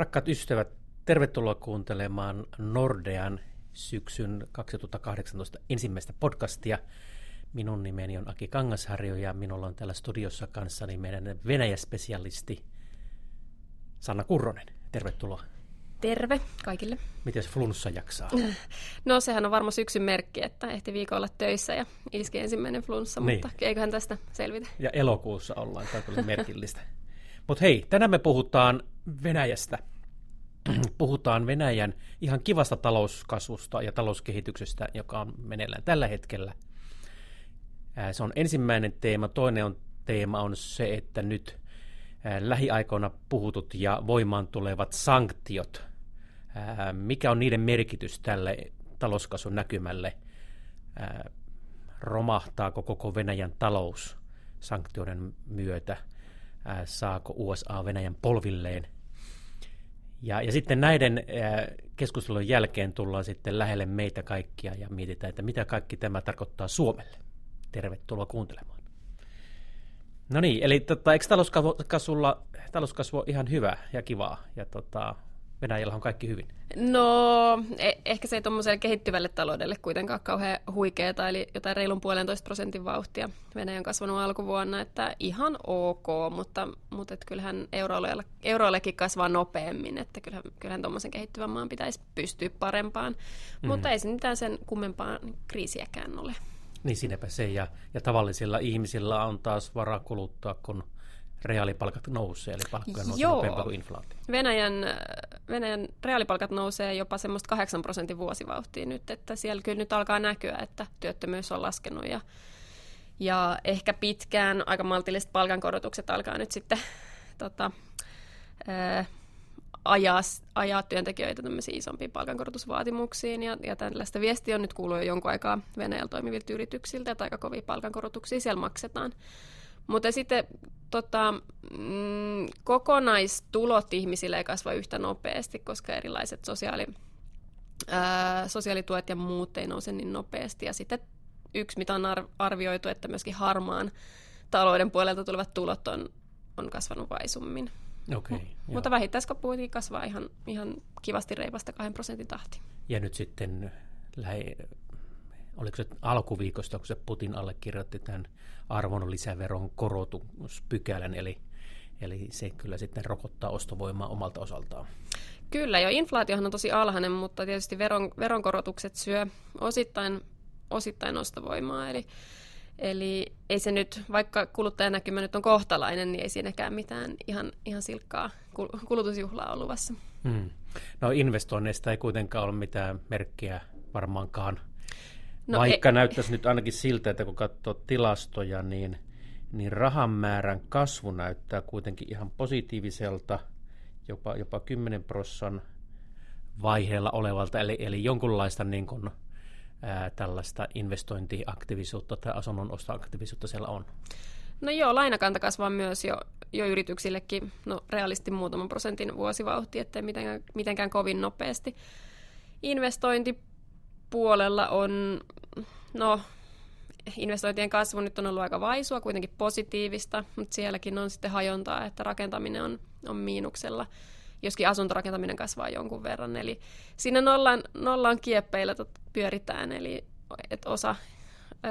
Rakkaat ystävät, tervetuloa kuuntelemaan Nordean syksyn 2018 ensimmäistä podcastia. Minun nimeni on Aki Kangasharjo ja minulla on täällä studiossa kanssani meidän Venäjä-spesialisti Sanna Kurronen. Tervetuloa. Terve kaikille. Miten flunssa jaksaa? No sehän on varmaan syksyn merkki, että ehti viikon olla töissä ja iski ensimmäinen flunssa, niin. Mutta eiköhän tästä selvitä. Ja elokuussa ollaan, tämä on merkillistä. Mutta hei, tänään me puhutaan Venäjästä. Puhutaan Venäjän ihan kivasta talouskasvusta ja talouskehityksestä, joka on meneillään tällä hetkellä. Se on ensimmäinen teema. Toinen teema on se, että nyt lähiaikoina puhutut ja voimaan tulevat sanktiot. Mikä on niiden merkitys tälle talouskasvun näkymälle? Romahtaako koko Venäjän talous sanktioiden myötä? Saako USA Venäjän polvilleen? Ja sitten näiden keskustelun jälkeen tullaan sitten lähelle meitä kaikkia ja mietitään, että mitä kaikki tämä tarkoittaa Suomelle. Tervetuloa kuuntelemaan. No niin, eli eikö talouskasvu on ihan hyvä ja kivaa? Ja Venäjällä on kaikki hyvin. No, ehkä se ei tuommoiselle kehittyvälle taloudelle kuitenkaan kauhean huikeeta, eli jotain reilun 1,5% vauhtia. Venäjä on kasvanut alkuvuonna, että ihan ok, mutta kyllähän euroalueellakin kasvaa nopeammin, että kyllähän tuommoisen kehittyvän maan pitäisi pystyä parempaan, mutta ei se mitään sen kummempaan kriisiäkään ole. Niin siinäpä se, ja tavallisilla ihmisillä on taas varaa kuluttaa, kun reaalipalkat nousee, eli palkkoja nousee nopeampaa kuin inflaatio. Venäjän reaalipalkat nousee jopa semmoista 8% vuosivauhtia nyt, että siellä kyllä nyt alkaa näkyä, että työttömyys on laskenut ja ehkä pitkään aika maltilliset palkankorotukset alkaa nyt sitten ajaa työntekijöitä tämmöisiin isompiin palkankorotusvaatimuksiin, ja tällaista viestiä on nyt kuullut jo jonkun aikaa Venäjällä toimivilta yrityksiltä, että aika kovia palkankorotuksia siellä maksetaan. Mutta sitten kokonaistulot ihmisille ei kasva yhtä nopeasti, koska erilaiset sosiaalituet ja muut ei nouse niin nopeasti. Ja sitten yksi, mitä on arvioitu, että myöskin harmaan talouden puolelta tulevat tulot on kasvanut vaisummin. Okay, mutta vähittäiskoppu kuitenkin kasvaa ihan kivasti reipasta 2% tahtiin. Ja nyt sitten oliko se alkuviikosta, kun se Putin allekirjoitti tämän arvonlisäveron korotuspykälän, eli se kyllä sitten rokottaa ostovoimaa omalta osaltaan. Kyllä, ja inflaatiohan on tosi alhainen, mutta tietysti veronkorotukset syö osittain ostovoimaa, eli ei se nyt, vaikka kuluttajanäkymä nyt on kohtalainen, niin ei siinäkään mitään ihan silkkaa kulutusjuhlaa ole luvassa. No investoinneista ei kuitenkaan ole mitään merkkiä varmaankaan. No, vaikka näyttäisi nyt ainakin siltä, että kun katsoo tilastoja, niin rahan määrän kasvu näyttää kuitenkin ihan positiiviselta, jopa 10% vaiheella olevalta, eli jonkunlaista niin kuin, tällaista investointiaktiivisuutta tai asunnon ostoaktiivisuutta siellä on. No joo, lainakanta kasvaa myös jo yrityksillekin, no realisti muutaman prosentin vuosivauhti, ettei mitenkään kovin nopeasti. Investointipuolella on, no investointien kasvu nyt on ollut aika vaisua, kuitenkin positiivista, mutta sielläkin on sitten hajontaa, että rakentaminen on miinuksella, joskin asuntorakentaminen kasvaa jonkun verran, eli siinä nollan kieppeillä pyöritään, eli että osa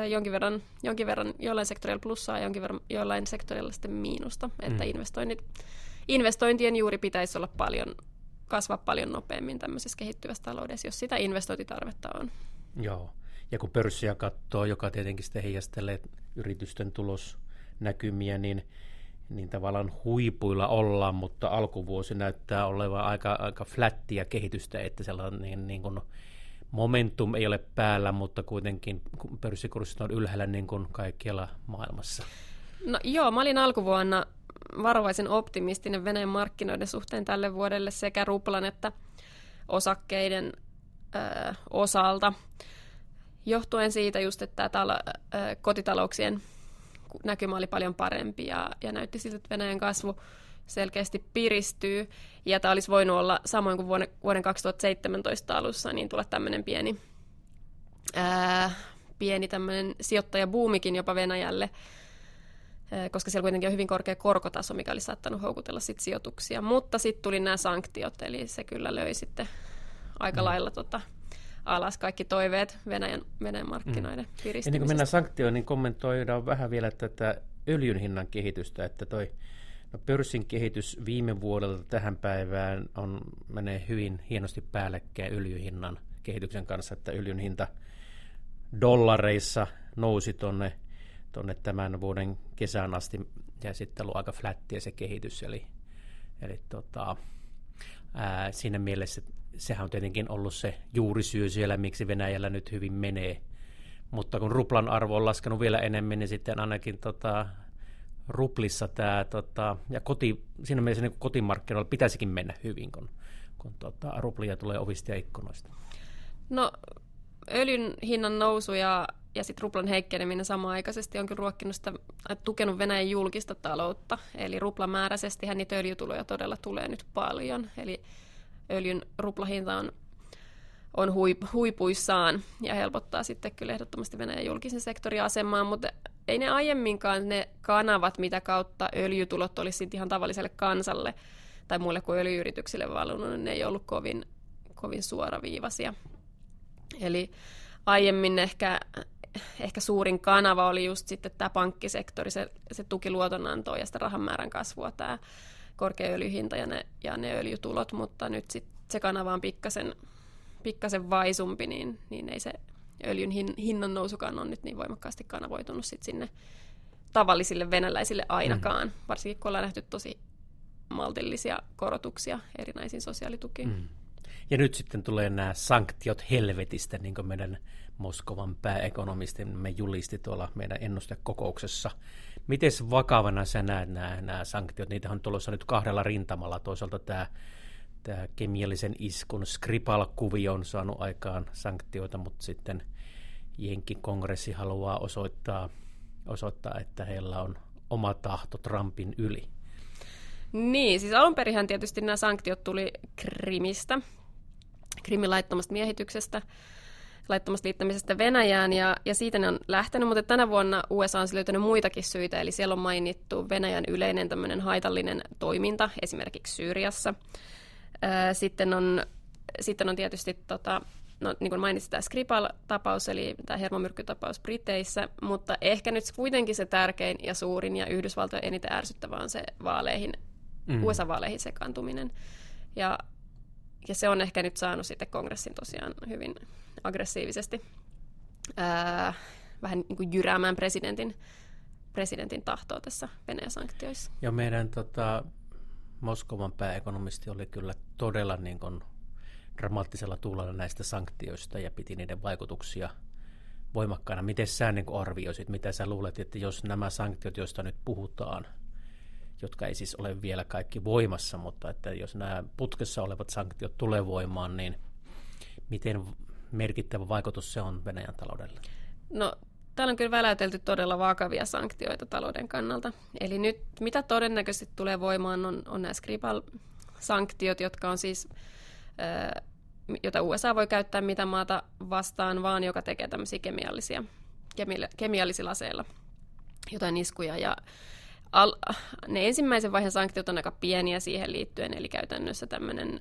jonkin verran jollain sektorilla plussaa ja jollain sektorilla sitten miinusta, että investointien juuri pitäisi olla kasvaa paljon nopeammin tämmöisessä kehittyvässä taloudessa, jos sitä investointitarvetta on. Joo, ja kun pörssiä katsoo, joka tietenkin sitten heijastelee yritysten tulosnäkymiä, niin tavallaan huipuilla ollaan, mutta alkuvuosi näyttää olevan aika flättiä kehitystä, että sellainen niin kuin momentum ei ole päällä, mutta kuitenkin pörssikurssit on ylhäällä niin kuin kaikkialla maailmassa. No joo, mä olin alkuvuonna varovaisen optimistinen Venäjän markkinoiden suhteen tälle vuodelle sekä ruplan että osakkeiden osalta, johtuen siitä just, että kotitalouksien näkymä oli paljon parempi ja näytti siltä, että Venäjän kasvu selkeästi piristyy, ja tämä olisi voinut olla samoin kuin vuoden 2017 alussa, niin tulla tämmöinen pieni tämmöinen sijoittajabuumikin jopa Venäjälle, koska siellä kuitenkin on hyvin korkea korkotaso, mikä oli saattanut houkutella sit sijoituksia. Mutta sitten tuli nämä sanktiot, eli se kyllä löi sitten aika lailla alas kaikki toiveet Venäjän markkinoiden piristymisestä. Ennen kuin mennään sanktioon, niin kommentoidaan vähän vielä tätä öljyn hinnan kehitystä, että pörssin kehitys viime vuodelta tähän päivään menee hyvin hienosti päällekkäin öljyhinnan kehityksen kanssa, että öljyn hinta dollareissa nousi tuonne tämän vuoden kesään asti ja sitten ollut aika flättiä se kehitys, eli siinä mielessä sehän on tietenkin ollut se juurisyy siellä, miksi Venäjällä nyt hyvin menee, mutta kun ruplan arvo on laskenut vielä enemmän, niin sitten ainakin ruplissa siinä mielessä niin kotimarkkinoilla pitäisikin mennä hyvin, kun ruplia tulee ovista ja ikkunoista. No öljyn hinnan nousu ja sitten ruplan heikkeneminen samanaikaisesti on kyllä ruokkinut tukenut Venäjän julkista taloutta, eli ruplamääräisestihän niitä öljytuloja todella tulee nyt paljon, eli öljyn ruplahinta on huipuissaan ja helpottaa sitten kyllä ehdottomasti Venäjän julkisen sektorin asemaa, mutta ei ne aiemminkaan ne kanavat, mitä kautta öljytulot olisi ihan tavalliselle kansalle tai muille kuin öljyyrityksille valunut, niin ne ei ollut kovin suoraviivaisia. Eli aiemmin ehkä suurin kanava oli just sitten tämä pankkisektori, se tuki luotonantoa ja sitä rahanmäärän kasvua, tämä korkea öljyhinta ja ne öljytulot, mutta nyt sitten se kanava on pikkasen vaisumpi, niin ei se öljyn hinnan nousukaan on nyt niin voimakkaasti kanavoitunut sit sinne tavallisille venäläisille ainakaan, varsinkin kun ollaan nähty tosi maltillisia korotuksia erinäisiin sosiaalitukiin. Ja nyt sitten tulee nämä sanktiot helvetistä, niin kuin meidän Moskovan pääekonomistimme julisti tuolla meidän ennustekokouksessa. Miten vakavana sä näet nämä sanktiot? Niitä on tulossa nyt kahdella rintamalla. Toisaalta tämä kemiallisen iskun Skripal-kuvio on saanut aikaan sanktioita, mutta sitten Jenkki-kongressi haluaa osoittaa, että heillä on oma tahto Trumpin yli. Niin, siis alunperinhän tietysti nämä sanktiot tuli Krimistä, Krimin laittomasta miehityksestä, laittomasta liittämisestä Venäjään, ja siitä ne on lähtenyt, mutta tänä vuonna USA on löytänyt muitakin syitä, eli siellä on mainittu Venäjän yleinen tämmöinen haitallinen toiminta, esimerkiksi Syyriassa. Sitten on tietysti, niin kuin mainitsin, tämä Skripal-tapaus, eli tämä hermomyrkkytapaus Briteissä, mutta ehkä nyt kuitenkin se tärkein ja suurin ja Yhdysvaltojen eniten ärsyttävä on se USA-vaaleihin sekaantuminen. Ja se on ehkä nyt saanut sitten kongressin tosiaan hyvin aggressiivisesti vähän niin kuin jyräämään presidentin tahtoa tässä Venäjä-sanktioissa. Ja meidän Moskovan pääekonomisti oli kyllä todella niin kuin dramaattisella tuulella näistä sanktioista ja piti niiden vaikutuksia voimakkaana. Miten sä niin kuin arvioisit, mitä sä luulet, että jos nämä sanktiot, joista nyt puhutaan, jotka ei siis ole vielä kaikki voimassa, mutta että jos nämä putkessa olevat sanktiot tulee voimaan, niin miten merkittävä vaikutus se on Venäjän taloudelle? No, täällä on kyllä väläytelty todella vakavia sanktioita talouden kannalta. Eli nyt mitä todennäköisesti tulee voimaan on nämä Skripal-sanktiot, jotka on siis, jota USA voi käyttää mitä maata vastaan, vaan joka tekee tämmöisiä kemiallisilla aseilla jotain iskuja. Ja ne ensimmäisen vaiheen sanktiot on aika pieniä siihen liittyen, eli käytännössä tämmöinen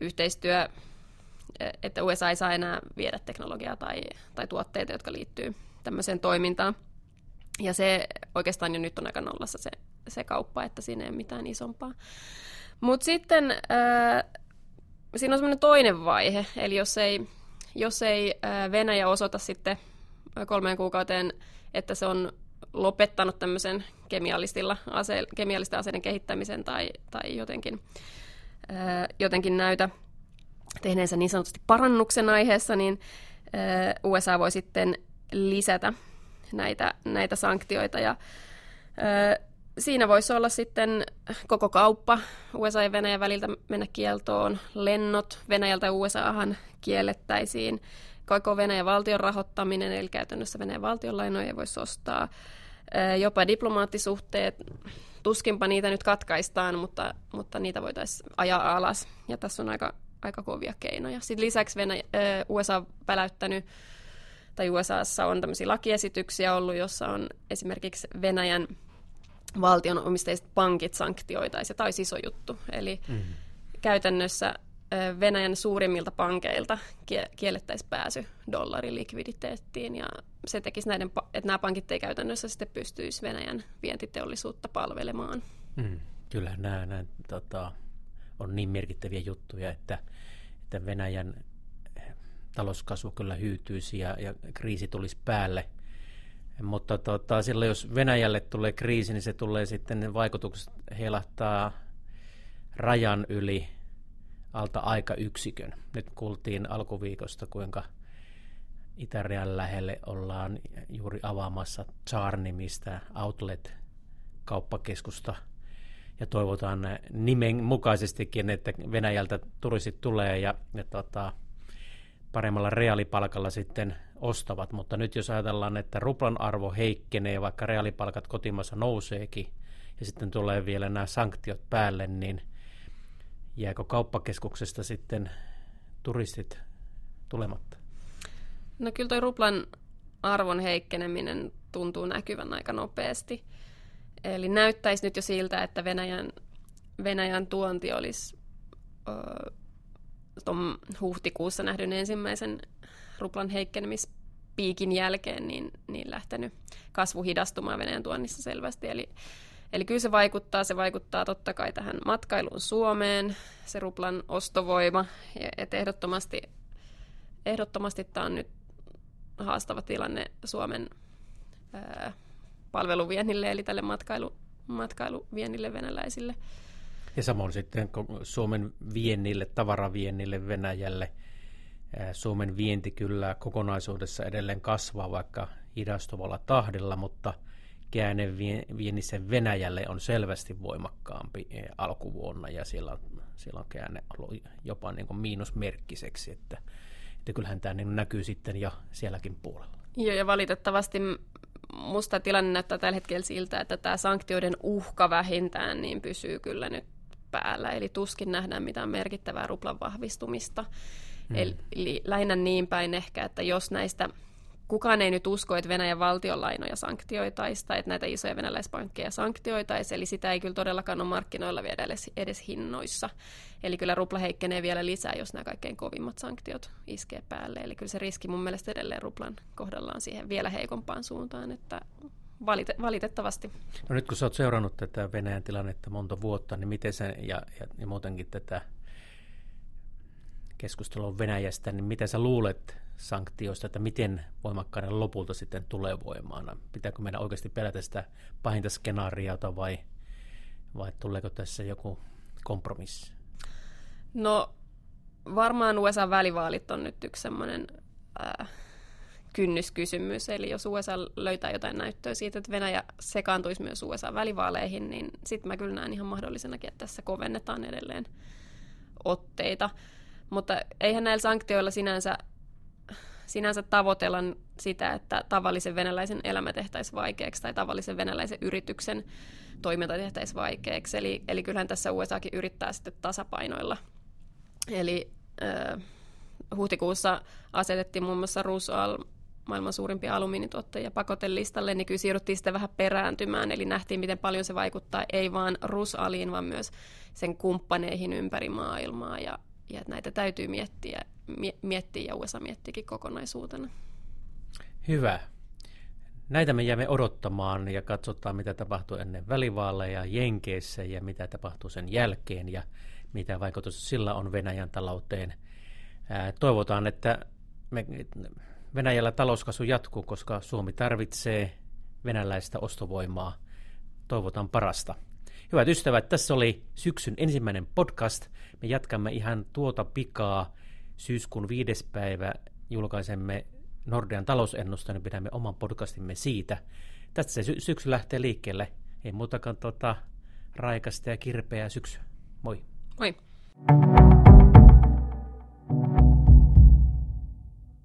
yhteistyö, että USA ei saa enää viedä teknologiaa tai tuotteita, jotka liittyy tämmöiseen toimintaan. Ja se oikeastaan jo nyt on aika nollassa se kauppa, että siinä ei ole mitään isompaa. Mutta sitten siinä on semmoinen toinen vaihe, eli jos ei Venäjä osoita sitten 3 kuukauteen, että se on lopettanut tämmöisen kemiallisten aseiden kehittämisen tai jotenkin näytä tehneensä niin sanotusti parannuksen aiheessa, niin USA voi sitten lisätä näitä sanktioita. Ja siinä voisi olla sitten koko kauppa USA ja Venäjän väliltä mennä kieltoon, lennot Venäjältä USAhan kiellettäisiin, koko Venäjän valtion rahoittaminen, eli käytännössä Venäjän valtionlainoja ei voisi ostaa, jopa diplomaattisuhteet, tuskinpa niitä nyt katkaistaan, mutta niitä voitaisiin ajaa alas, ja tässä on aika kovia keinoja. Sitten lisäksi USA on väläyttänyt, tai USAssa on tämmöisiä lakiesityksiä ollut, jossa on esimerkiksi Venäjän valtionomisteiset pankit sanktioitaisiin. Tämä olisi iso juttu. Eli käytännössä Venäjän suurimmilta pankeilta kiellettäisiin pääsy dollariliquiditeettiin, ja se tekisi näiden, että nämä pankit ei käytännössä sitten pystyisi Venäjän vientiteollisuutta palvelemaan. Kyllähän nämä on niin merkittäviä juttuja, että Venäjän talouskasvu kyllä hyytyisi ja kriisi tulisi päälle. Mutta sillä jos Venäjälle tulee kriisi, niin se tulee sitten, ne vaikutukset heilahtaa rajan yli alta aikayksikön. Nyt kuultiin alkuviikosta, kuinka Itärajan lähelle ollaan juuri avaamassa Tsaarnimistä outlet-kauppakeskusta. Ja toivotaan nimen mukaisestikin, että Venäjältä turistit tulee ja paremmalla reaalipalkalla sitten ostavat. Mutta nyt jos ajatellaan, että ruplan arvo heikkenee, vaikka reaalipalkat kotimaassa nouseekin, ja sitten tulee vielä nämä sanktiot päälle, niin jääkö kauppakeskuksesta sitten turistit tulematta? No kyllä tuo ruplan arvon heikkeneminen tuntuu näkyvän aika nopeasti. Eli näyttäisi nyt jo siltä, että Venäjän tuonti olisi huhtikuussa nähdyn ensimmäisen ruplan heikkenemispiikin jälkeen niin lähtenyt kasvu hidastumaan Venäjän tuonnissa selvästi. Eli kyllä se vaikuttaa totta kai tähän matkailuun Suomeen, se ruplan ostovoima, että ehdottomasti tämä on nyt haastava tilanne Suomen palveluviennille, eli tälle matkailuviennille venäläisille. Ja samoin sitten Suomen viennille, tavaraviennille Venäjälle. Suomen vienti kyllä kokonaisuudessa edelleen kasvaa, vaikka hidastuvalla tahdilla, mutta käänne viennissä Venäjälle on selvästi voimakkaampi alkuvuonna, ja siellä on käänne ollut jopa niin kuin miinusmerkkiseksi, että kyllähän tämä niin näkyy sitten jo sielläkin puolella. Joo, ja valitettavasti musta tilanne näyttää tällä hetkellä siltä, että tämä sanktioiden uhka vähintään niin pysyy kyllä nyt päällä, eli tuskin nähdään mitään merkittävää ruplan vahvistumista. Eli lähinnä niin päin ehkä, että jos näistä kukaan ei nyt usko, että Venäjän valtionlainoja sanktioitaisi tai että näitä isoja venäläispankkeja sanktioitaisi, eli sitä ei kyllä todellakaan ole markkinoilla vielä edes hinnoissa. Eli kyllä rupla heikkenee vielä lisää, jos nämä kaikkein kovimmat sanktiot iskee päälle. Eli kyllä se riski mun mielestä edelleen ruplan kohdallaan siihen vielä heikompaan suuntaan, että valitettavasti. No nyt kun sä oot seurannut tätä Venäjän tilannetta monta vuotta, niin miten sä, ja muutenkin tätä keskustelua Venäjästä, niin mitä sä luulet sanktioista, että miten voimakkaana lopulta sitten tulee voimaan? Pitääkö meidän oikeasti pelätä sitä pahinta skenaariota vai tuleeko tässä joku kompromissi? No varmaan USA-välivaalit on nyt yksi semmoinen kynnyskysymys, eli jos USA löytää jotain näyttöä siitä, että Venäjä sekaantuisi myös USA-välivaaleihin, niin sitten mä kyllä näen ihan mahdollisenakin, että tässä kovennetaan edelleen otteita. Mutta eihän näillä sanktioilla sinänsä tavoitella sitä, että tavallisen venäläisen elämä tehtäisiin vaikeaksi tai tavallisen venäläisen yrityksen toiminta tehtäisiin vaikeaksi. Eli kyllähän tässä USAkin yrittää sitten tasapainoilla. Eli huhtikuussa asetettiin muun muassa Rusal, maailman suurimpia alumiinituottajia, pakotelistalle, niin kyllä siirryttiin sitten vähän perääntymään, eli nähtiin, miten paljon se vaikuttaa ei vaan Rusaliin, vaan myös sen kumppaneihin ympäri maailmaa, ja näitä täytyy miettiä ja USA miettiikin kokonaisuutena. Hyvä. Näitä me jäämme odottamaan ja katsotaan, mitä tapahtuu ennen välivaaleja Jenkeissä ja mitä tapahtuu sen jälkeen ja mitä vaikutus sillä on Venäjän talouteen. Toivotaan, että Venäjällä talouskasvu jatkuu, koska Suomi tarvitsee venäläistä ostovoimaa. Toivotaan parasta. Hyvät ystävät, tässä oli syksyn ensimmäinen podcast. Me jatkamme ihan tuota pikaa. Syyskuun 5. päivä julkaisemme Nordean talousennusteen ja pidämme oman podcastimme siitä. Tästä se syksy lähtee liikkeelle. Ei muutakaan raikasta ja kirpeää syksyä. Moi. Moi.